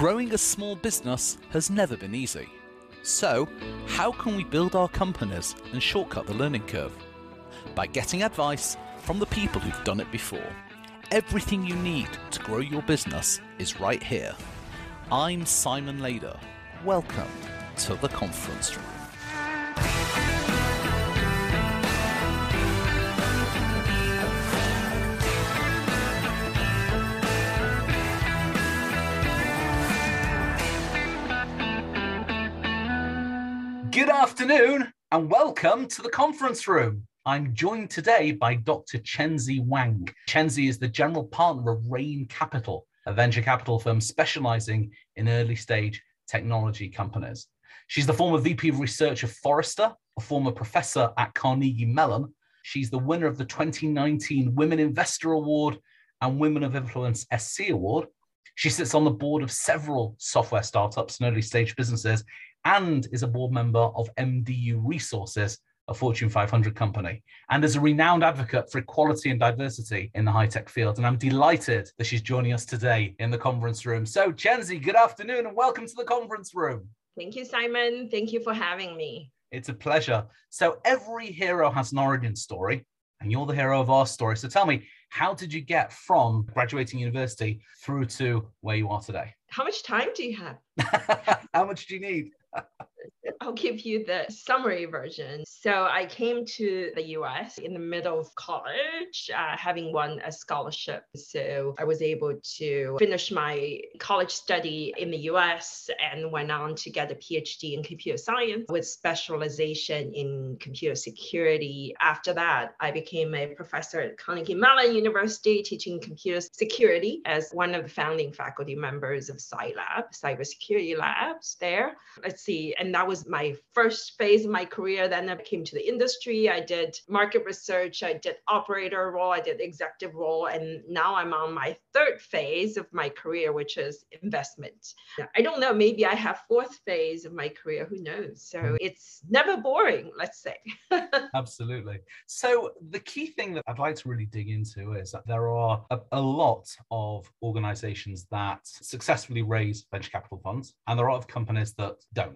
Growing a small business has never been easy. So, how can we build our companies and shortcut the learning curve? By getting advice from the people who've done it before. Everything you need to grow your business is right here. I'm Simon Lader. Welcome to The Conference Room. Good afternoon and welcome to The Conference Room. I'm joined today by Dr. Chenxi Wang. Chenxi is the general partner of Rain Capital, a venture capital firm specializing in early stage technology companies. She's the former VP of Research of Forrester, a former professor at Carnegie Mellon. She's the winner of the 2019 Women Investor Award and Women of Influence SC Award. She sits on the board of several software startups and early stage businesses, and is a board member of MDU Resources, a Fortune 500 company, and is a renowned advocate for equality and diversity in the high-tech field. And I'm delighted that she's joining us today in the conference room. So Chenxi, good afternoon and welcome to the conference room. Thank you, Simon. Thank you for having me. It's a pleasure. So every hero has an origin story, and you're the hero of our story. So tell me, how did you get from graduating university through to where you are today? How much time do you have? How much do you need? I'll give you the summary version. So I came to the US in the middle of college, having won a scholarship. So I was able to finish my college study in the US and went on to get a PhD in computer science with specialization in computer security. After that, I became a professor at Carnegie Mellon University teaching computer security as one of the founding faculty members of CyLab, Cybersecurity Labs there. And that was my first phase of my career. Then I came to the industry. I did market research. I did operator role. I did executive role. And now I'm on my third phase of my career, which is investment. I don't know. Maybe I have fourth phase of my career. Who knows? So it's never boring, let's say. Absolutely. So the key thing that I'd like to really dig into is that there are a lot of organizations that successfully raise venture capital funds, and there are a lot of companies that don't.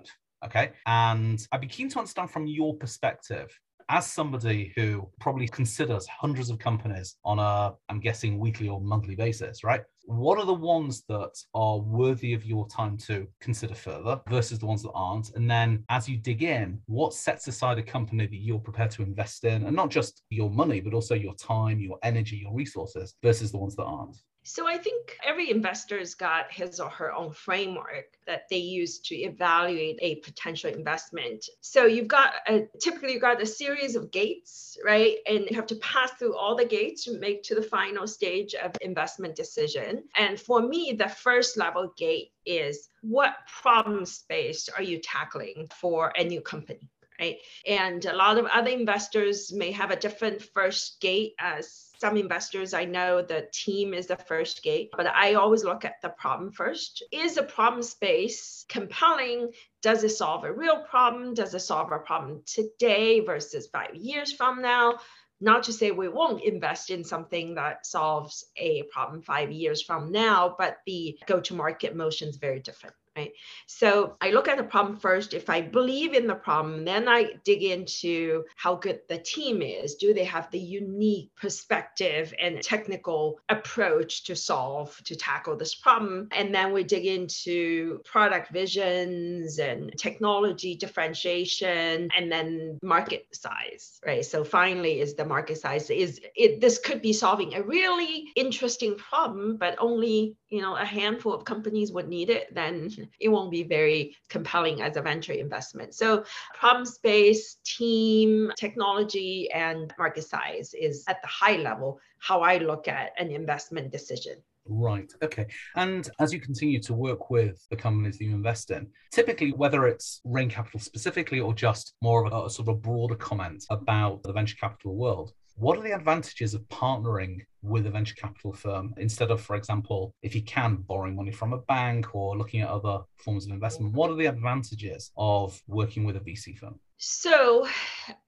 Okay. And I'd be keen to understand from your perspective, as somebody who probably considers hundreds of companies on a, I'm guessing, weekly or monthly basis, right? What are the ones that are worthy of your time to consider further versus the ones that aren't? And then as you dig in, what sets aside a company that you're prepared to invest in? And not just your money, but also your time, your energy, your resources versus the ones that aren't. So I think every investor's got his or her own framework that they use to evaluate a potential investment. So you've got typically a series of gates, right? And you have to pass through all the gates to make to the final stage of investment decision. And for me, the first level gate is what problem space are you tackling for a new company? Right? And a lot of other investors may have a different first gate. As some investors, I know the team is the first gate, but I always look at the problem first. Is the problem space compelling? Does it solve a real problem? Does it solve a problem today versus 5 years from now? Not to say we won't invest in something that solves a problem 5 years from now, but the go-to-market motion is very different. Right. So I look at the problem first. If I believe in the problem, then I dig into how good the team is. Do they have the unique perspective and technical approach to tackle this problem? And then we dig into product visions and technology differentiation, and then market size, right? So finally is the market size. This could be solving a really interesting problem, but only, a handful of companies would need it. Then it won't be very compelling as a venture investment. So problem space, team, technology, and market size is at the high level how I look at an investment decision. Right. Okay. And as you continue to work with the companies that you invest in, typically, whether it's Rain Capital specifically or just more of a sort of broader comment about the venture capital world, what are the advantages of partnering with a venture capital firm, instead of, for example, if you can, borrowing money from a bank or looking at other forms of investment? What are the advantages of working with a VC firm? So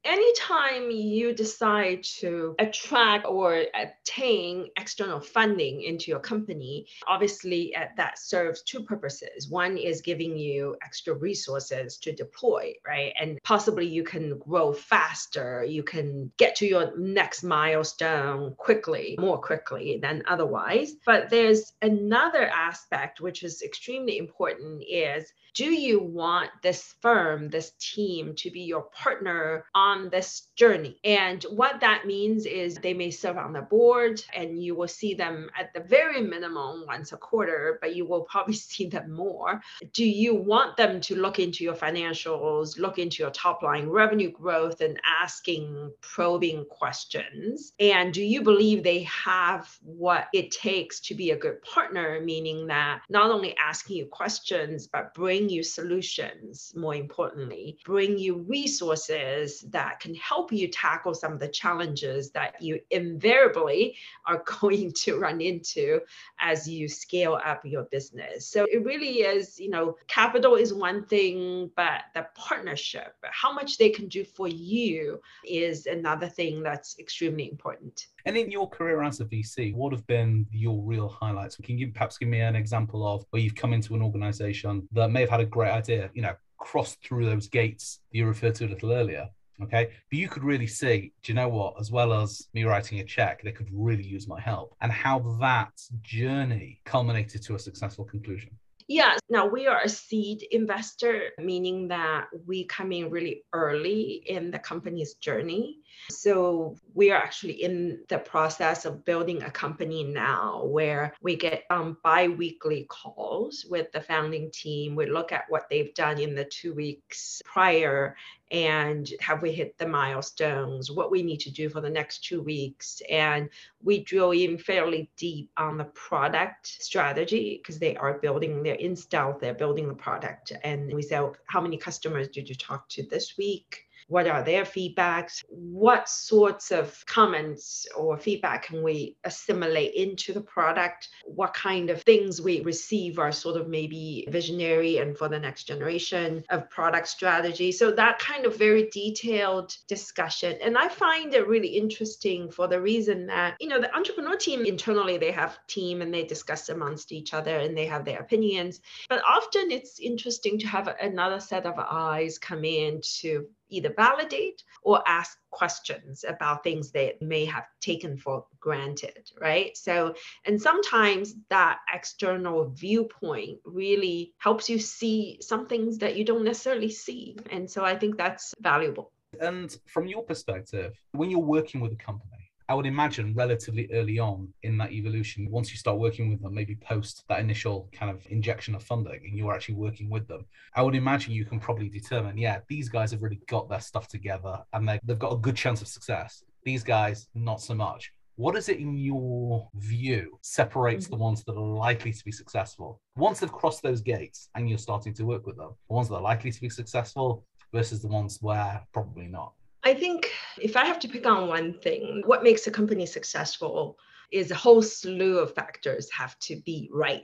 anytime you decide to attract or attain external funding into your company, obviously that serves two purposes. One is giving you extra resources to deploy, right? And possibly you can grow faster. You can get to your next milestone quickly, more quickly than otherwise. But there's another aspect which is extremely important is, do you want this firm, this team to be your partner on this journey? And what that means is they may serve on the board and you will see them at the very minimum once a quarter, but you will probably see them more. Do you want them to look into your financials, look into your top line revenue growth and asking probing questions? And do you believe they have what it takes to be a good partner, meaning that not only asking you questions, but bring you solutions, more importantly, bring you resources that can help you tackle some of the challenges that you invariably are going to run into as you scale up your business. So it really is, you know, capital is one thing, but the partnership, how much they can do for you is another thing that's extremely important. And in your career as a VC, what have been your real highlights? Can you perhaps give me an example of where you've come into an organization that may have had a great idea, you know, crossed through those gates that you referred to a little earlier, okay? But you could really see, do you know what, as well as me writing a check, they could really use my help, and how that journey culminated to a successful conclusion. Yes. Now we are a seed investor, meaning that we come in really early in the company's journey. So we are actually in the process of building a company now where we get bi-weekly calls with the founding team. We look at what they've done in the 2 weeks prior and have we hit the milestones, what we need to do for the next 2 weeks. And we drill in fairly deep on the product strategy because they are building, they're in stealth, they're building the product. And we say, how many customers did you talk to this week? What are their feedbacks? What sorts of comments or feedback can we assimilate into the product? What kind of things we receive are sort of maybe visionary and for the next generation of product strategy. So that kind of very detailed discussion. And I find it really interesting for the reason that, you know, the entrepreneur team internally, they have a team and they discuss amongst each other and they have their opinions. But often it's interesting to have another set of eyes come in to either validate or ask questions about things they may have taken for granted, right? So, and sometimes that external viewpoint really helps you see some things that you don't necessarily see. And so I think that's valuable. And from your perspective, when you're working with a company, I would imagine relatively early on in that evolution, once you start working with them, maybe post that initial kind of injection of funding and you're actually working with them, I would imagine you can probably determine, yeah, these guys have really got their stuff together and they've got a good chance of success. These guys, not so much. What is it in your view separates the ones that are likely to be successful? Once they've crossed those gates and you're starting to work with them, the ones that are likely to be successful versus the ones where probably not. I think if I have to pick on one thing, what makes a company successful is a whole slew of factors have to be right,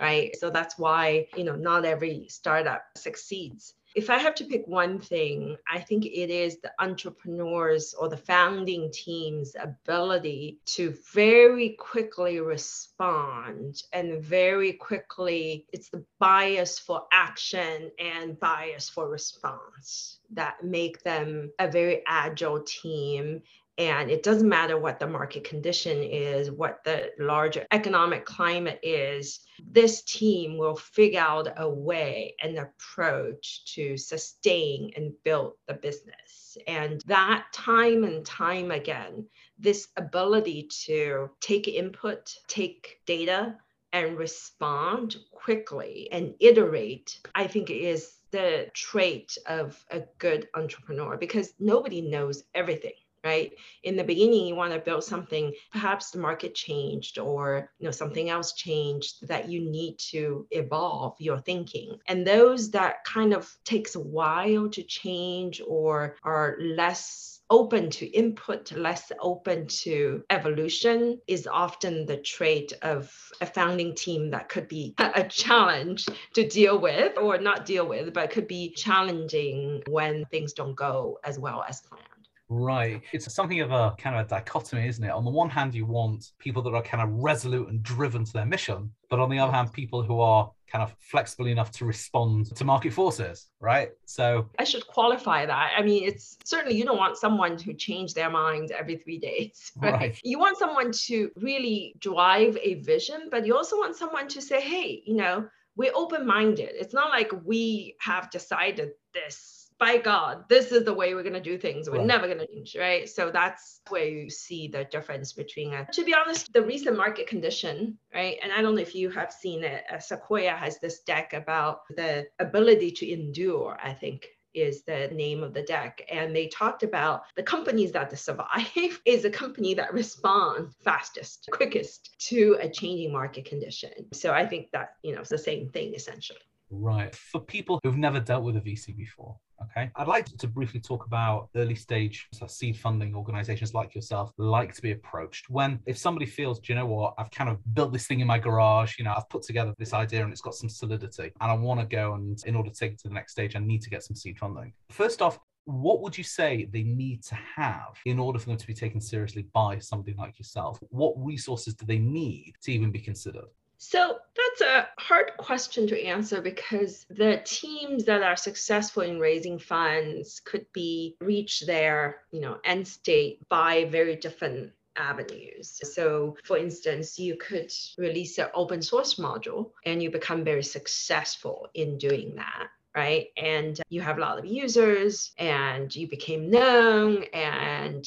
right? So that's why, you know, not every startup succeeds. If I have to pick one thing, I think it is the entrepreneurs or the founding team's ability to very quickly respond and very quickly, it's the bias for action and bias for response that make them a very agile team. And it doesn't matter what the market condition is, what the larger economic climate is, this team will figure out a way, an approach to sustain and build the business. And that time and time again, this ability to take input, take data, and respond quickly and iterate, I think is the trait of a good entrepreneur, because nobody knows everything, right? In the beginning, you want to build something, perhaps the market changed or, you know, something else changed that you need to evolve your thinking. And those that kind of takes a while to change or are less open to input, less open to evolution is often the trait of a founding team that could be a challenge to deal with, or not deal with, but could be challenging when things don't go as well as planned. Right. It's something of a kind of a dichotomy, isn't it? On the one hand, you want people that are kind of resolute and driven to their mission, but on the other hand, people who are kind of flexible enough to respond to market forces, right? So I should qualify that. I mean, it's certainly, you don't want someone to change their mind every 3 days, right? Right. You want someone to really drive a vision, but you also want someone to say, hey, you know, we're open-minded. It's not like we have decided this. By God, this is the way we're going to do things. We're never going to change, right? So that's where you see the difference between, to be honest, the recent market condition, right? And I don't know if you have seen it. Sequoia has this deck about the ability to endure, I think, is the name of the deck. And they talked about the companies that survive is a company that responds fastest, quickest to a changing market condition. So I think that, you know, it's the same thing essentially. Right. For people who've never dealt with a VC before, okay, I'd like to briefly talk about early stage seed funding organizations like yourself like to be approached when, if somebody feels, do you know what, I've kind of built this thing in my garage, you know, I've put together this idea and it's got some solidity and I want to go, and in order to take it to the next stage, I need to get some seed funding. First off, what would you say they need to have in order for them to be taken seriously by somebody like yourself? What resources do they need to even be considered? So that's a hard question to answer, because the teams that are successful in raising funds could be reach their, you know, end state by very different avenues. So for instance, you could release an open source module and you become very successful in doing that, right? And you have a lot of users and you became known, and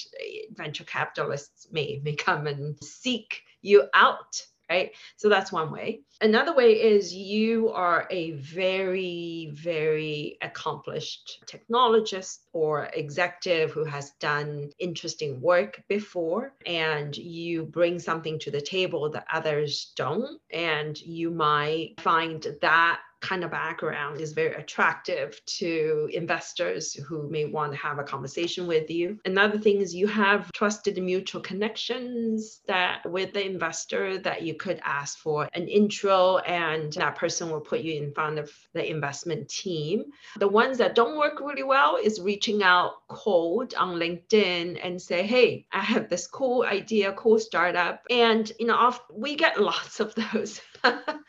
venture capitalists may come and seek you out. Right? So that's one way. Another way is you are a very, very accomplished technologist or executive who has done interesting work before, and you bring something to the table that others don't. And you might find that kind of background is very attractive to investors who may want to have a conversation with you. Another thing is you have trusted mutual connections that with the investor that you could ask for an intro, and that person will put you in front of the investment team. The ones that don't work really well is reaching out cold on LinkedIn and say, hey, I have this cool idea, cool startup. And, you know, we get lots of those.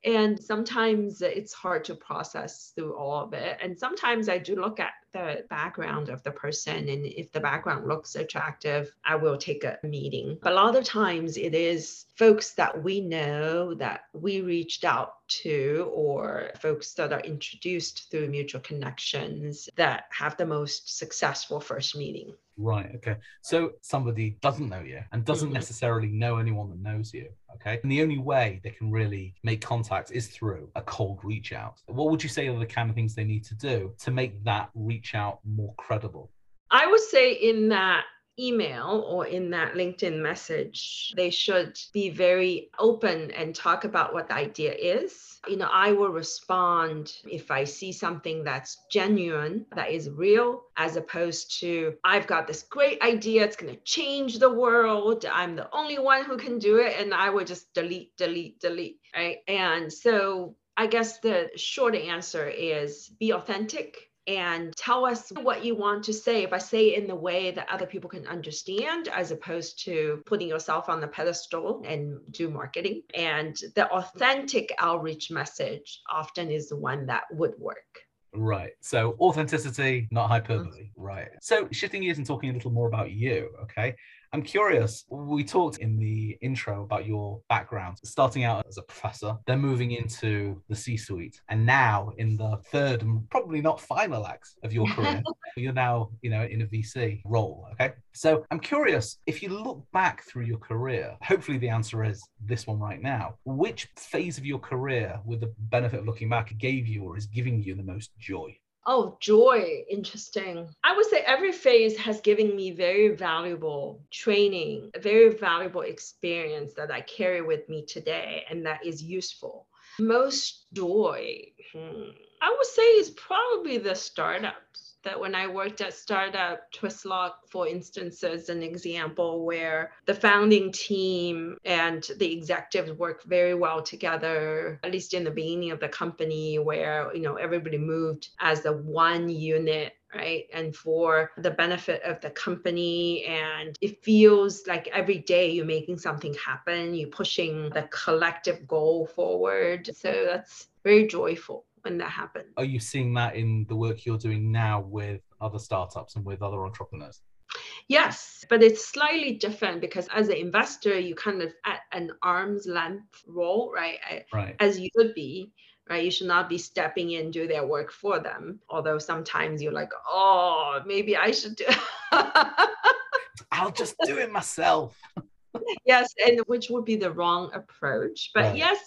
And sometimes it's hard to process through all of it. And sometimes I do look at the background of the person. And if the background looks attractive, I will take a meeting. But a lot of times it is folks that we know that we reached out to, or folks that are introduced through mutual connections that have the most successful first meeting. Right. Okay. So somebody doesn't know you and doesn't necessarily know anyone that knows you. Okay. And the only way they can really make contact is through a cold reach out. What would you say are the kind of things they need to do to make that reach out more credible? I would say in that email or in that LinkedIn message, they should be very open and talk about what the idea is. You know, I will respond if I see something that's genuine, that is real, as opposed to, I've got this great idea, it's going to change the world, I'm the only one who can do it, and I will just delete, right? And so I guess the short answer is be authentic and tell us what you want to say. If I say it in the way that other people can understand, as opposed to putting yourself on the pedestal and do marketing. And the authentic outreach message often is the one that would work. Right. So authenticity, not hyperbole. Right. So shifting gears and talking a little more about you. Okay. I'm curious, we talked in the intro about your background, starting out as a professor, then moving into the C-suite, and now in the third and probably not final act of your career, you're now, you know, in a VC role, okay? So I'm curious, if you look back through your career, hopefully the answer is this one right now, which phase of your career, with the benefit of looking back, gave you or is giving you the most joy? Oh, joy. Interesting. I would say every phase has given me very valuable training, a very valuable experience that I carry with me today, and that is useful. Most joy. I would say it's probably the startups. That when I worked at startup Twistlock, for instance, is an example where the founding team and the executives work very well together, at least in the beginning of the company, where, you know, everybody moved as the one unit, right? And for the benefit of the company. And it feels like every day you're making something happen, you're pushing the collective goal forward. So that's very joyful when that happens. Are you seeing that in the work you're doing now with other startups and with other entrepreneurs? Yes, but it's slightly different because as an investor, you kind of at an arm's length role, right? As you should be. Right? You should not be stepping in, do their work for them. Although sometimes you're like, oh, maybe I should do I'll just do it myself. Yes, and which would be the wrong approach. But right. Yes,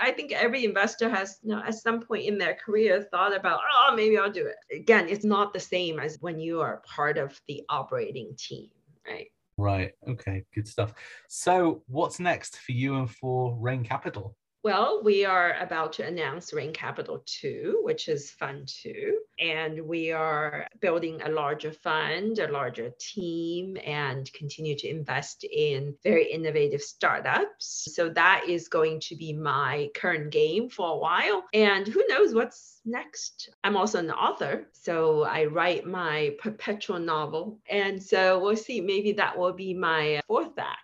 I think every investor has, you know, at some point in their career thought about, oh, maybe I'll do it. Again, it's not the same as when you are part of the operating team, right? Right. Okay, good stuff. So what's next for you and for Rain Capital? Well, we are about to announce Rain Capital 2, which is Fund 2. And we are building a larger fund, a larger team, and continue to invest in very innovative startups. So that is going to be my current game for a while. And who knows what's next? I'm also an author, so I write my perpetual novel. And so we'll see, maybe that will be my fourth act.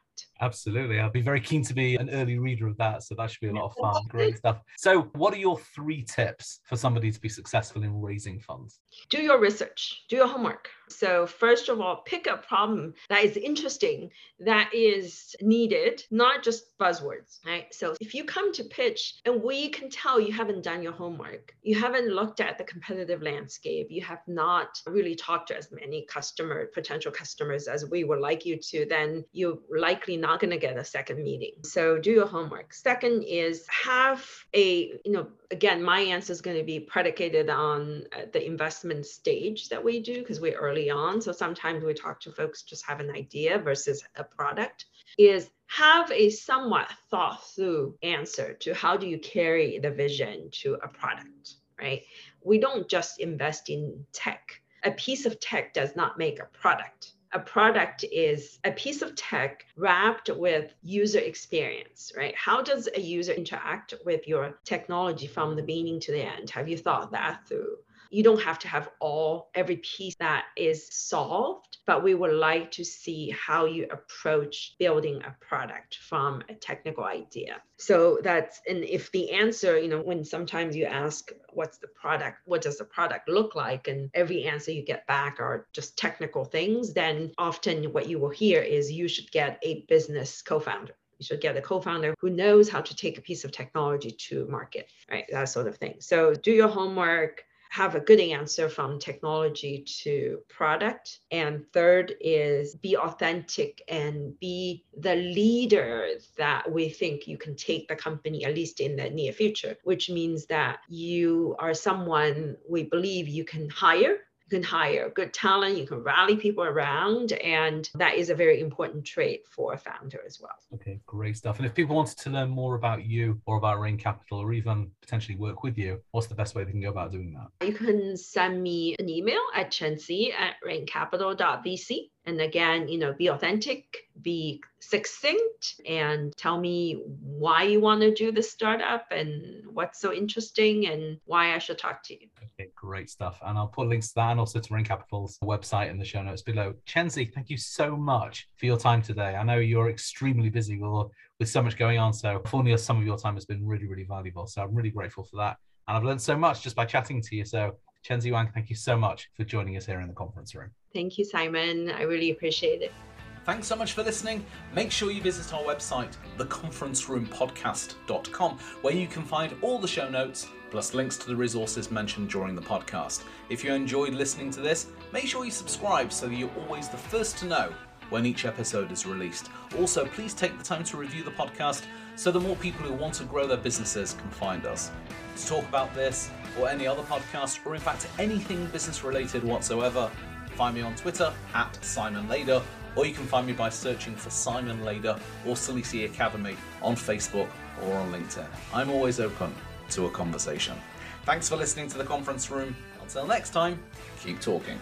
Absolutely. I'll be very keen to be an early reader of that. So that should be a lot of fun. Great stuff. So what are your 3 tips for somebody to be successful in raising funds? Do your research, do your homework. So first of all, pick a problem that is interesting, that is needed, not just buzzwords, right? So if you come to pitch and we can tell you haven't done your homework, you haven't looked at the competitive landscape, you have not really talked to as many potential customers as we would like you to, then you're likely not going to get a second meeting. So do your homework. Second is have a, you know, again, my answer is going to be predicated on the investment stage that we do because we're early on. So sometimes we talk to folks just have an idea versus a product. Is have a somewhat thought through answer to how do you carry the vision to a product, right? We don't just invest in tech. A piece of tech does not make a product. A product is a piece of tech wrapped with user experience, right? How does a user interact with your technology from the beginning to the end? Have you thought that through? You don't have to have every piece that is solved, but we would like to see how you approach building a product from a technical idea. So that's, and if the answer, you know, when sometimes you ask, what's the product? What does the product look like? And every answer you get back are just technical things, then often what you will hear is you should get a business co-founder. You should get a co-founder who knows how to take a piece of technology to market, right? That sort of thing. So do your homework. Have a good answer from technology to product. And third is be authentic and be the leader that we think you can take the company, at least in the near future, which means that you are someone we believe you can hire. You can hire good talent, you can rally people around, and that is a very important trait for a founder as well. Okay, great stuff. And if people wanted to learn more about you or about Rain Capital or even potentially work with you, what's the best way they can go about doing that? You can send me an email at chenxi@raincapital.vc. And again, you know, be authentic, be succinct, and tell me why you want to do this startup and what's so interesting and why I should talk to you. Okay, great stuff. And I'll put links to that and also to Rain Capital's website in the show notes below. Chenxi, thank you so much for your time today. I know you're extremely busy with so much going on. So for some of your time has been really, really valuable. So I'm really grateful for that. And I've learned so much just by chatting to you. So Chenxi Wang, thank you so much for joining us here in the conference room. Thank you, Simon. I really appreciate it. Thanks so much for listening. Make sure you visit our website, theconferenceroompodcast.com, where you can find all the show notes, plus links to the resources mentioned during the podcast. If you enjoyed listening to this, make sure you subscribe so that you're always the first to know when each episode is released. Also, please take the time to review the podcast so that more people who want to grow their businesses can find us. To talk about this or any other podcast, or in fact anything business related whatsoever, find me on Twitter at Simon Lader, or you can find me by searching for Simon Lader or Salisi Academy on Facebook or on LinkedIn. I'm always open to a conversation. Thanks for listening to The Conference Room. Until next time, keep talking.